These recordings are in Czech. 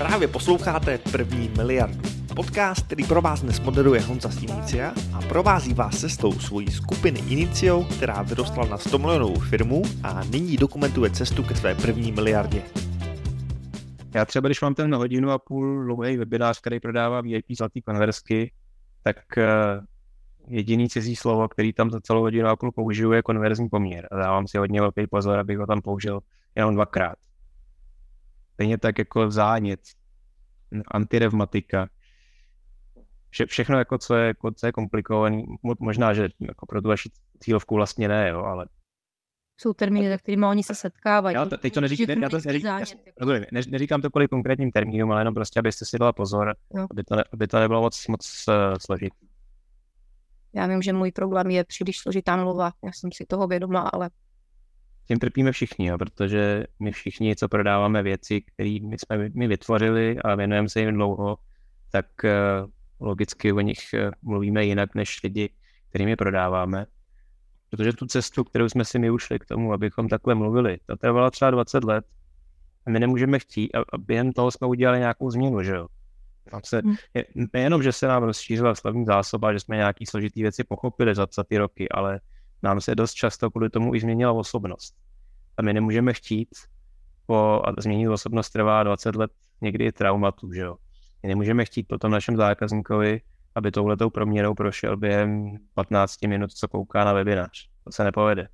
Právě posloucháte První miliardu. Podcast, který pro vás dnes moderuje Honza Sinicea a provází vás cestou svojí skupiny Inicio, která vyrostla na 100 milionovou firmu a nyní dokumentuje cestu ke své první miliardě. Já třeba, když mám ten hodinu a půl dlouhý webinář, který prodává VIP zlatý konverzky, tak jediný cizí slovo, který tam za celou hodinu a půl použiju, je konverzní poměr. A dávám si hodně velký pozor, abych ho tam použil jenom dvakrát. Stejně tak jako zánět, antirevmatika, všechno, jako co je komplikované, možná, že jako pro tu vaši cílovku vlastně ne, jo, ale... Jsou termíny, za kterými oni se setkávají. Já teď to neříkám to kvůli konkrétním termínům, ale jenom prostě, abyste si dala pozor, no. Aby to nebylo moc složitý. Já vím, že můj problém je příliš složitá mluva, já jsem si toho vědomá, ale... Tím trpíme všichni, jo, protože my všichni, co prodáváme věci, které my jsme vytvořili a věnujeme se jim dlouho, tak logicky o nich mluvíme jinak než lidi, kterými prodáváme. Protože tu cestu, kterou jsme si my ušli k tomu, abychom takhle mluvili, to trvalo třeba 20 let a my nemůžeme chtít a během toho jsme udělali nějakou změnu, že jo. Nejenom, že se nám rozšířila slovní zásoba, že jsme nějaký složitý věci pochopili za ty roky, ale nám se dost často kvůli tomu i změnila osobnost. A my nemůžeme chtít a změnit osobnost trvá 20 let někdy traumatů, že jo. My nemůžeme chtít potom našem zákazníkovi, aby touhletou proměnou prošel během 15 minut, co kouká na webinář. To se nepovede.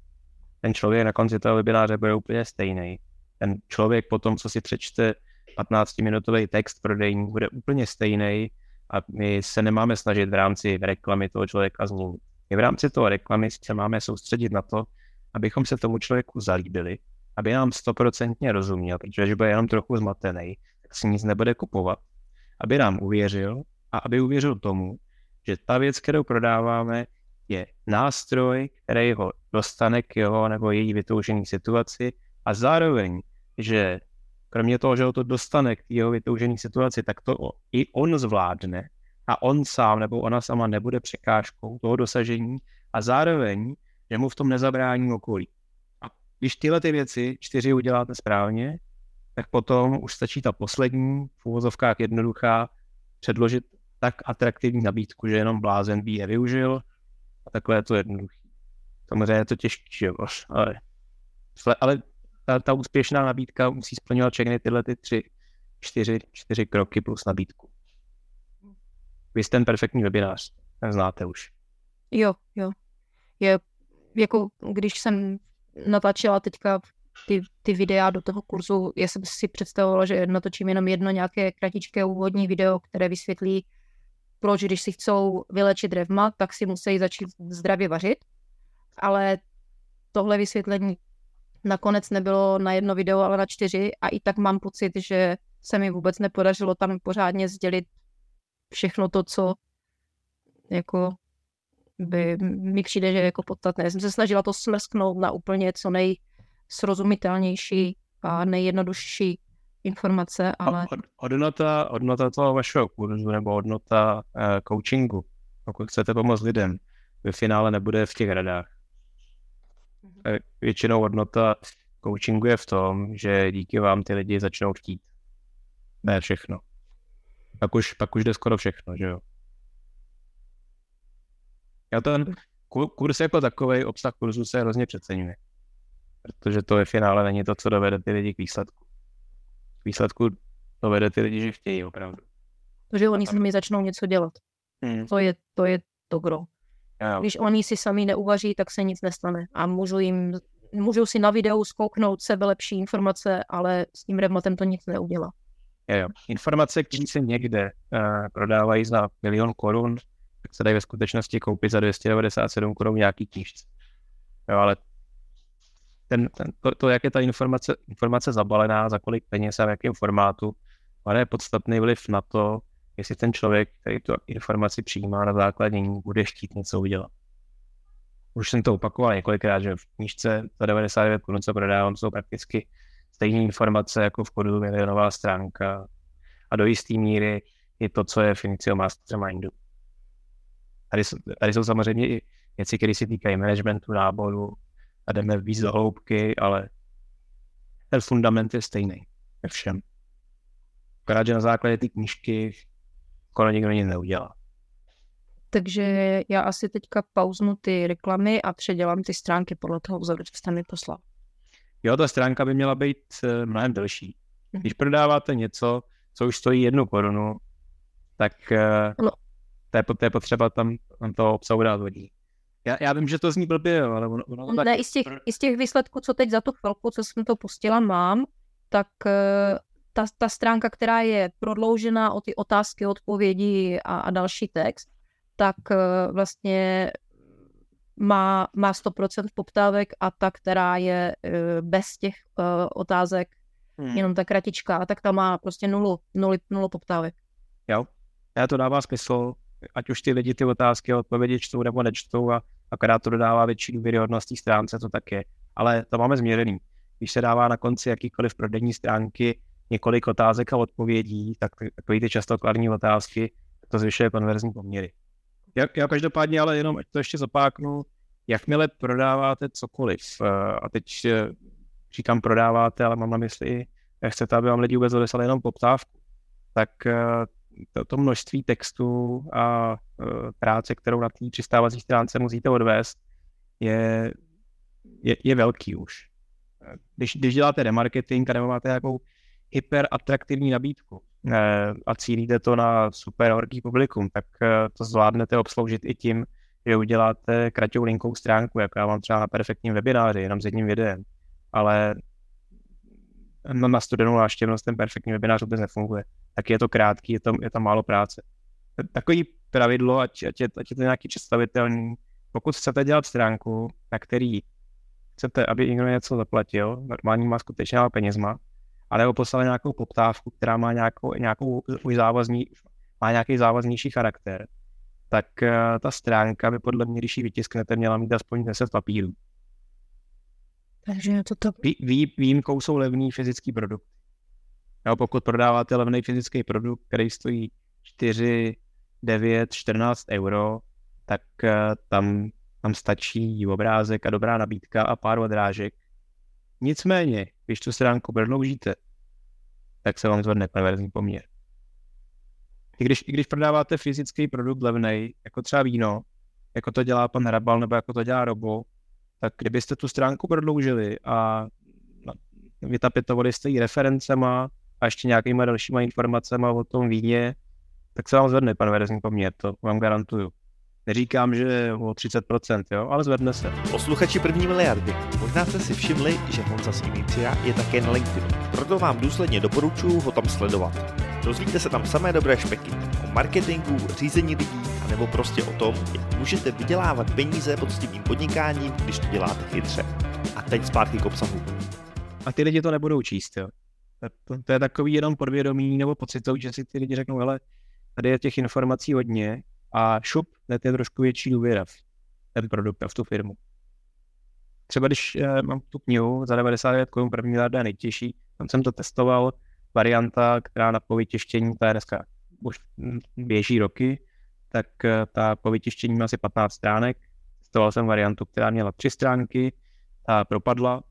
Ten člověk na konci toho webináře bude úplně stejný. Ten člověk potom, co si přečte 15-minutový text prodejní, bude úplně stejný a my se nemáme snažit v rámci reklamy toho člověka změnit. My v rámci toho reklamy se máme soustředit na to, abychom se tomu člověku zalíbili, aby nám 100% rozuměl, protože když bude jenom trochu zmatený, tak si nic nebude kupovat, aby nám uvěřil a aby uvěřil tomu, že ta věc, kterou prodáváme, je nástroj, který ho dostane k jeho nebo její vytoužený situaci a zároveň, že kromě toho, že ho to dostane k jeho vytoužený situaci, tak to i on zvládne a on sám nebo ona sama nebude překážkou toho dosažení a zároveň, že mu v tom nezabrání okolí. A když tyhle ty věci 4 uděláte správně, tak potom už stačí ta poslední, v uvozovkách jednoduchá, předložit tak atraktivní nabídku, že jenom blázen by je využil a takhle je to jednoduché. Samozřejmě je to těžké, ale ta úspěšná nabídka musí splňovat všechny tyhle ty 3, 4 kroky plus nabídku. Vy jste ten perfektní webinář, ten znáte už. Jo. Je, jako když jsem natačila teďka ty videa do toho kurzu, já jsem si představovala, že natočím jenom jedno nějaké kratičké úvodní video, které vysvětlí, proč když si chcou vylečit revma, tak si musí začít zdravě vařit, ale tohle vysvětlení nakonec nebylo na jedno video, ale na 4 a i tak mám pocit, že se mi vůbec nepodařilo tam pořádně sdělit všechno to, co jako by mi přijde, že jako podstatné. Já jsem se snažila to smrsknout na úplně co nejsrozumitelnější a nejjednodušší informace, ale... Hodnota toho vašeho kurzu nebo hodnota coachingu, pokud chcete pomoct lidem, ve finále nebude v těch radách. Většinou hodnota coachingu je v tom, že díky vám ty lidi začnou chtít. Ne všechno. Pak už jde skoro všechno, že jo? Já ten kurz jako takovej, obsah kurzu se hrozně přeceňuje. Protože to ve finále není to, co dovede ty lidi k výsledku. K výsledku dovede ty lidi, že chtějí opravdu. To, že oni sami začnou něco dělat. To je to gro. Když oni si sami neuvaří, tak se nic nestane. A můžou si na videu zkouknout sebe lepší informace, ale s tím revmatem to nic neudělá. Jo. Informace, které se někde prodávají za 1 000 000 korun, tak se dají ve skutečnosti koupit za 297 korun v nějaký knížce. Jo, ale jak je ta informace zabalená, za kolik peněz a v jakém formátu, ale je podstatný vliv na to, jestli ten člověk, který tu informaci přijímá na základě ní, bude chtít něco udělat. Už jsem to opakoval několikrát, že v knížce za 99 korun, co prodávám, jsou prakticky stejné informace jako v kodu milionová stránka a do jisté míry je to, co je v Inicio Mastermindu. Tady jsou samozřejmě i věci, které se týkají managementu, náboru a jdeme víc do hloubky, ale ten fundament je stejný ve všem. Akorát, že na základě té knížky skoro nikdo nic neudělá. Takže já asi teďka pauznu ty reklamy a předělám ty stránky podle toho vzoru, co jste mi poslal. Jo, ta stránka by měla být mnohem delší. Když prodáváte něco, co už stojí 1 korunu, tak to je potřeba tam toho obsahu dát hodně. Já vím, že to zní blbě, ale ono tak... Ne, i z těch výsledků, co teď za tu chvilku, co jsem to pustila, mám, tak ta stránka, která je prodloužená o ty otázky, odpovědi a další text, tak vlastně má 100% poptávek a ta, která je bez těch otázek, jenom ta kratička, tak ta má prostě nulu poptávek. Jo, já to dává smysl, ať už ty lidi ty otázky a odpovědi čtou nebo nečtou a akorát to dodává větší důvěryhodnost té stránce, to tak je. Ale to máme změřený. Když se dává na konci jakýkoliv prodejní stránky několik otázek a odpovědí, tak takový ty často kladné otázky, to zvyšuje konverzní poměry. Já každopádně, ale jenom ať to ještě zapáknu, jakmile prodáváte cokoliv, a teď říkám prodáváte, ale mám na mysli, jak chcete, aby vám lidi vůbec odesali jenom poptávku, tak to množství textu a práce, kterou na té přistávací stránce musíte odvést, je velký už. Když děláte remarketing a nebo máte nějakou hyperatraktivní nabídku a cílíte to na super horký publikum, tak to zvládnete obsloužit i tím, že uděláte kraťou linkou stránku, jak já mám třeba na perfektním webináři, jenom s jedním videem, ale na studenou návštěvnost ten perfektní webinář vůbec nefunguje. Tak je to krátký, je tam málo práce. Takový pravidlo, ať je to nějaký představitelný. Pokud chcete dělat stránku, na který chcete, aby někdo něco zaplatil, normální má skutečně penězma, ale poslali nějakou poptávku, která má nějaký závaznější charakter, tak ta stránka by podle mě, když ji vytisknete, měla mít aspoň 10 papírů. Takže to... Výjimkou jsou levný fyzický produkt. Jo, pokud prodáváte levný fyzický produkt, který stojí 4, 9, 14 euro, tak tam stačí obrázek a dobrá nabídka a pár odrážek. Nicméně, když tu stránku prodloužíte, tak se vám zvedne konverzní poměr. I když prodáváte fyzický produkt levnej, jako třeba víno, jako to dělá pan Hrabal nebo jako to dělá Robo, tak kdybyste tu stránku prodloužili a vytapetovali jste ji referencema a ještě nějakýma dalšíma informacemi o tom víně, tak se vám zvedne konverzní poměr, to vám garantuju. Neříkám, že o 30%, jo, ale zvedne se. Posluchači první miliardy, možná jste si všimli, že Honza Sinicea je také na LinkedInu. Proto vám důsledně doporučuji ho tam sledovat. Dozvíte se tam samé dobré špeky o marketingu, řízení lidí, anebo prostě o tom, jak můžete vydělávat peníze poctivým podnikáním, když to děláte chytře. A teď zpátky k obsahu. A ty lidi to nebudou číst, jo. To je takový jenom podvědomí nebo pocitou, že si ty lidi řeknou, hele, tady je těch informací hodně, a šup, hned je trošku větší důvěra v ten produkt a v tu firmu. Třeba když mám tu knihu za 99 Kč, první miliarda je nejtěžší, tam jsem to testoval, varianta, která na povytištění, ta je dneska už běží roky, tak ta povytištění má asi 15 stránek, testoval jsem variantu, která měla 3 stránky, ta propadla,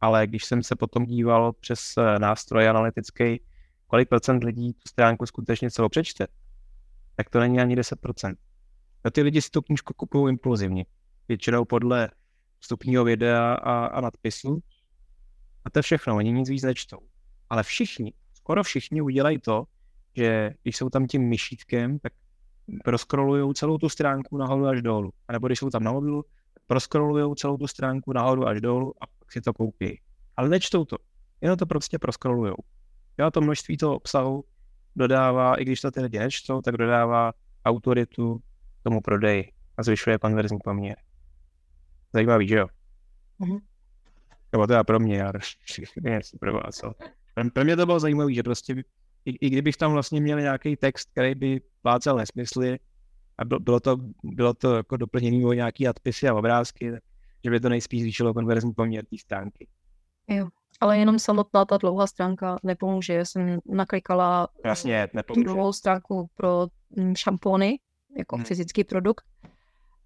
ale když jsem se potom díval přes nástroj analytický, kolik procent lidí tu stránku skutečně celou přečte, tak to není ani 10%. A ty lidi si tu knížku kupují impulzivně. Většinou podle vstupního videa a nadpisu. A to je všechno, oni nic víc nečtou. Ale skoro všichni udělají to, že když jsou tam tím myšítkem, tak proskrolujou celou tu stránku nahoru až dolů. A nebo když jsou tam nahoru, tak proskrolujou celou tu stránku nahoru až dolů a pak si to koupí. Ale nečtou to. Jenom to prostě proskrolujou. Já to množství toho obsahu dodává, i když to ty lidi nečtou, tak dodává autoritu tomu prodeji a zvyšuje konverzní poměr. Zajímavý, že jo? Nebo teda pro mě, já jsem pro vás. Pro mě to bylo zajímavý, že prostě i kdybych tam vlastně měl nějaký text, který by plácal nesmysly a bylo to jako doplnění o nějaký adpisy a obrázky, že by to nejspíš zvýšilo konverzní poměr té stránky. Jo. Ale jenom samotná ta dlouhá stránka nepomůže. Já jsem naklikala tu dlouhou stránku pro šampóny, jako fyzický produkt,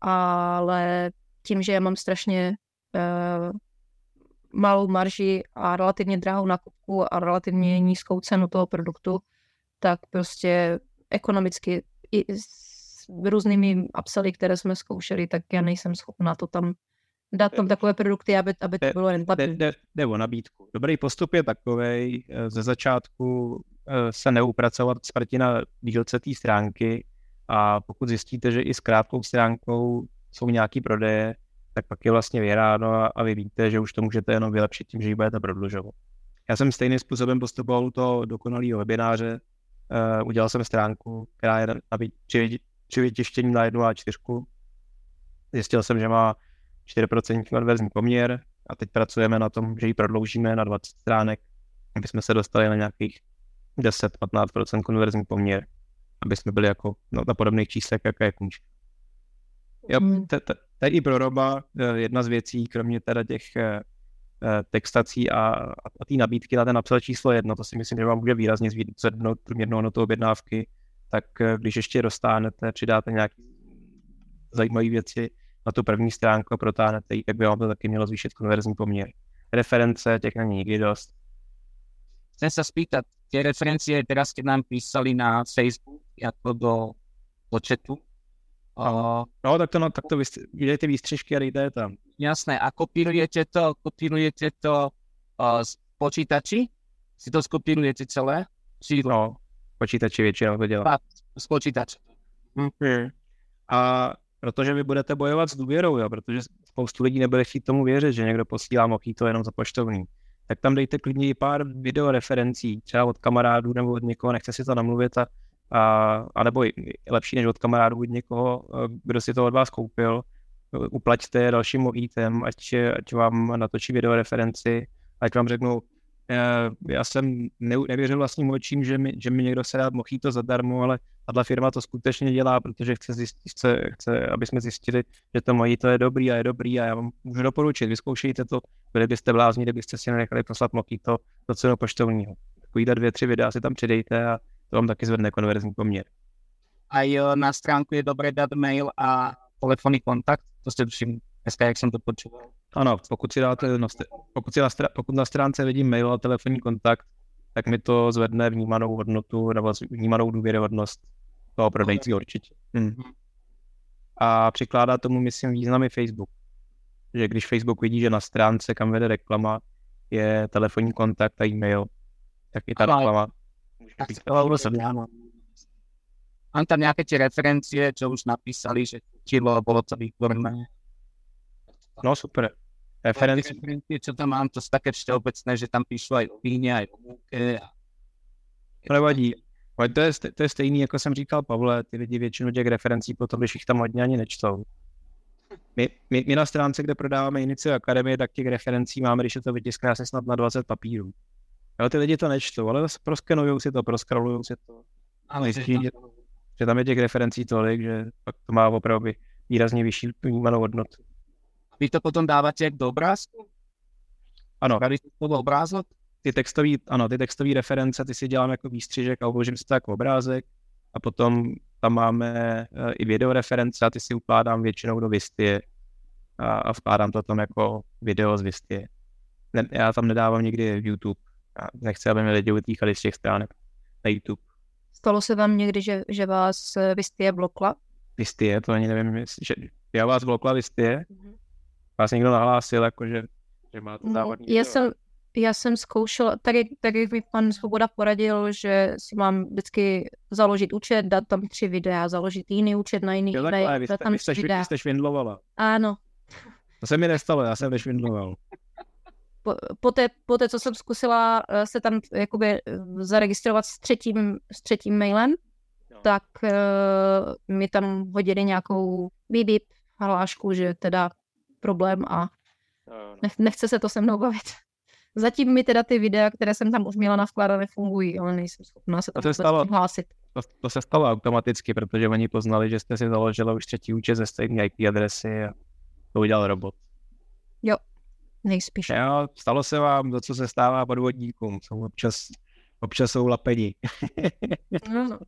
ale tím, že já mám strašně malou marži a relativně drahou nakupku a relativně nízkou cenu toho produktu, tak prostě ekonomicky i s různými upsely, které jsme zkoušeli, tak já nejsem schopná to tam dát tam takové produkty, aby to bylo rentabilní. Jde o nabídku. Dobrý postup je takovej, ze začátku se neupracovat na dílce té stránky, a pokud zjistíte, že i s krátkou stránkou jsou nějaký prodeje, tak pak je vlastně vyhráno a vy víte, že už to můžete jenom vylepšit tím, že ji budete prodlužovat. Já jsem stejným způsobem postupoval u toho dokonalého webináře. Udělal jsem stránku, která je při vytištění na 1,4. Zjistil jsem, že má 4% konverzní poměr a teď pracujeme na tom, že ji prodloužíme na 20 stránek, aby jsme se dostali na nějakých 10-15% konverzní poměr, aby jsme byli jako na podobných číslech, jaká je kůžka. Jo, to je i proroba jedna z věcí, kromě teda těch textací a té nabídky na ten napsal číslo 1, to si myslím, že vám může výrazně zvednout průměrnou hodnotu objednávky, tak když ještě dostánete, přidáte nějaké zajímavé věci na tu první stránku a protáhnete ji, tak by vám to taky mělo zvýšit konverzní poměr. Reference, těch není nikdy dost. Chcem se spýtat, ty referencie teraz, keď nám písali na Facebook, jako do chatu. No, tak to vidíte výstřižky a dejte je tam. Jasné, a kopírujete to z počítači? Si to skopírujete celé? No, počítači většinou to dělá. Z počítače. Mm-hmm. A protože vy budete bojovat s důvěrou, jo, protože spoustu lidí nebude chtít tomu věřit, že někdo posílá mochito jenom za poštovní. Tak tam dejte klidně i pár videoreferencí, třeba od kamarádů nebo od někoho, nechce si to namluvit a nebo lepší než od kamarádů, od někoho, kdo si to od vás koupil, uplaťte je dalším mojítem, ať vám natočí videoreferenci, ať vám řeknou, já jsem nevěřil vlastním očím, že mi někdo se dá mochito zadarmo, ale tato firma to skutečně dělá, protože chce, aby jsme zjistili, že to mojito je dobrý a já vám můžu doporučit, vyzkoušejte to, byli byste blázni, kdybyste si nenechali poslat mochito do cenu poštovního. Takovýhle 2-3 videa si tam přidejte a to vám taky zvedne konverzní poměr. A jo, na stránku je dobré dát mail a telefonní kontakt, to si duším dneska, jak jsem to počíval. Ano, pokud na stránce vidím mail a telefonní kontakt, tak mi to zvedne vnímanou hodnotu nebo vnímanou důvěryhodnost toho prodejcího určitě. A přikládá tomu, myslím, významy Facebook. Že když Facebook vidí, že na stránce, kam vede reklama, je telefonní kontakt a e-mail, tak i ta reklama. Tak to ano. Mám tam nějaké ty referencie, co už napísali, že čilo bylo to výborné. No super. Referencie, co tam mám, to je také všeobecné, že tam píšu aj o víně, aj o múke. Nevadí. To je stejný, jako jsem říkal, Pavle, ty lidi většinu těch referencí potom, když jich tam hodně ani nečtou. My na stránce, kde prodáváme Inicio akademie, tak těch referencí máme, když je to vytiskne asi snad na 20 papírů. Jo, ty lidi to nečtou, ale proskenujou si to, proskrolujou si to. A myslím, že tam je těch referencí tolik, že pak to má opravdu výrazně vyšší vnímanou hodnotu. Vy to potom dáváte do obrázku? Ano. Ty textové reference, ty si dělám jako výstřižek a uložím si to jako obrázek a potom tam máme i videoreference a ty si ukládám většinou do Wistie a vkládám to tam jako video z Wistie. Já tam nedávám nikdy YouTube. Já nechci, aby mi lidi vytýkali z těch stránek na YouTube. Stalo se vám někdy, že vás Wistia blokla? Wistia, to ani nevím, že já vás blokla Wistia. Mm-hmm. Vás někdo nahlásil, jakože, že máte závodní video. Já jsem zkoušela, tak jak mi pan Svoboda poradil, že si mám vždycky založit účet, dát tam 3 videa, založit jiný účet na jiný e-mail, dát tam 3 videa. Vy jste švindlovala. Ano. To se mi nestalo, já jsem nešvindloval. Poté, co jsem zkusila se tam jakoby zaregistrovat s třetím mailem, no. Tak mi tam hodili nějakou bip hlášku, že teda problém a nechce se to se mnou bavit. Zatím mi teda ty videa, které jsem tam už měla navkládané, fungují, ale nejsem schopná se tam hlásit. To se stalo automaticky, protože oni poznali, že jste si založila už 3. účet ze stejné IP adresy a to udělal robot. Jo, nejspíš. Jo, stalo se vám to, co se stává podvodníkům, jsou občas jsou lapení. No.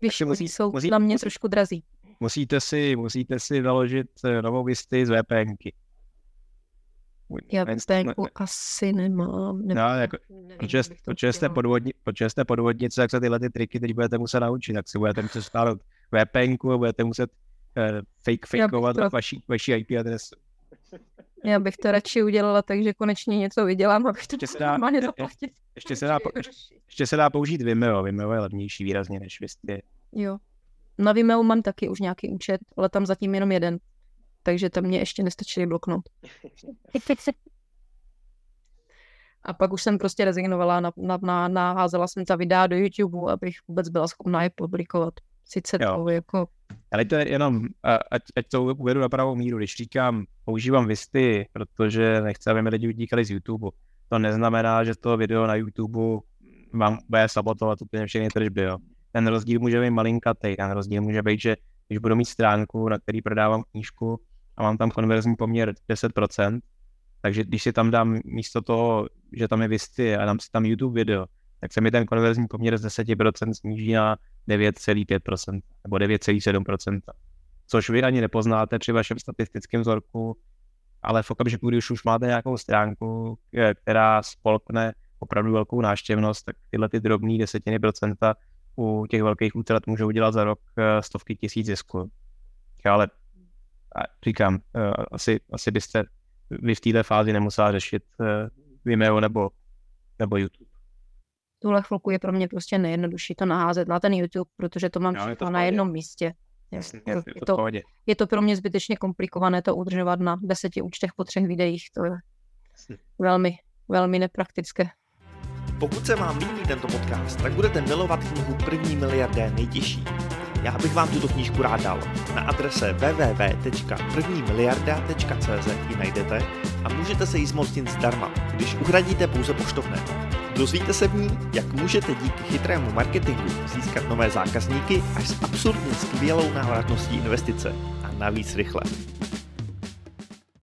Víš, jsou na mě trošku drazí. Musíte si naložit novou Wistiu z VPNky. Já vstéku asi nemám. Protože jste podvodnice, jak se tyhle ty triky teď budete muset naučit, tak si budete muset stáhnout VPNku a budete muset fakeovat vaši IP adresu. Já bych to radši udělala, takže konečně něco vydělám, abych to normálně zaplatit. Ještě se dá použít Vimeo. Vimeo je levnější výrazně než Wistia. Jo. Na Vimeo mám taky už nějaký účet, ale tam zatím jenom jeden. Takže tam mě ještě nestačili bloknout. A pak už jsem prostě rezignovala, naházela jsem ta videa do YouTube, abych vůbec byla schopná je publikovat. Sice to jako... Ale to je jenom, ať to uvedu na pravou míru, když říkám, používám Wistia, protože nechci, aby mi lidi utíkali z YouTube. To neznamená, že to video na YouTube vám bude sabotovat úplně všechny tržby. Jo. Ten rozdíl může být malinkatý, ten rozdíl může být, že když budu mít stránku, na který prodávám knížku a mám tam konverzní poměr 10%, takže když si tam dám místo toho, že tam je Wistia a dám si tam YouTube video, tak se mi ten konverzní poměr z 10% sníží na 9,5% nebo 9,7%, což vy ani nepoznáte při vašem statistickém vzorku, ale v okamžiku, když už máte nějakou stránku, která spolkne opravdu velkou návštěvnost, tak tyhle ty drobné desetiny procenta u těch velkých útrat můžou dělat za rok stovky tisíc zisků. Ale říkám, asi byste vy v této fázi nemusela řešit Vimeo nebo YouTube. Tuhle chvilku je pro mě prostě nejjednodušší to naházet na ten YouTube, protože to mám všechno na jednom místě. Jasně, je to pro mě zbytečně komplikované to udržovat na 10 účtech po 3 videích. To je velmi, velmi nepraktické. Pokud se vám líbí tento podcast, tak budete milovat knihu První miliarda je nejtěžší. Já bych vám tuto knížku rád dal. Na adrese www.prvnimiliarda.cz ji najdete a můžete se jí zmocnit zdarma, když uhradíte pouze poštovné. Dozvíte se v ní, jak můžete díky chytrému marketingu získat nové zákazníky až s absurdně skvělou návratností investice a navíc rychle.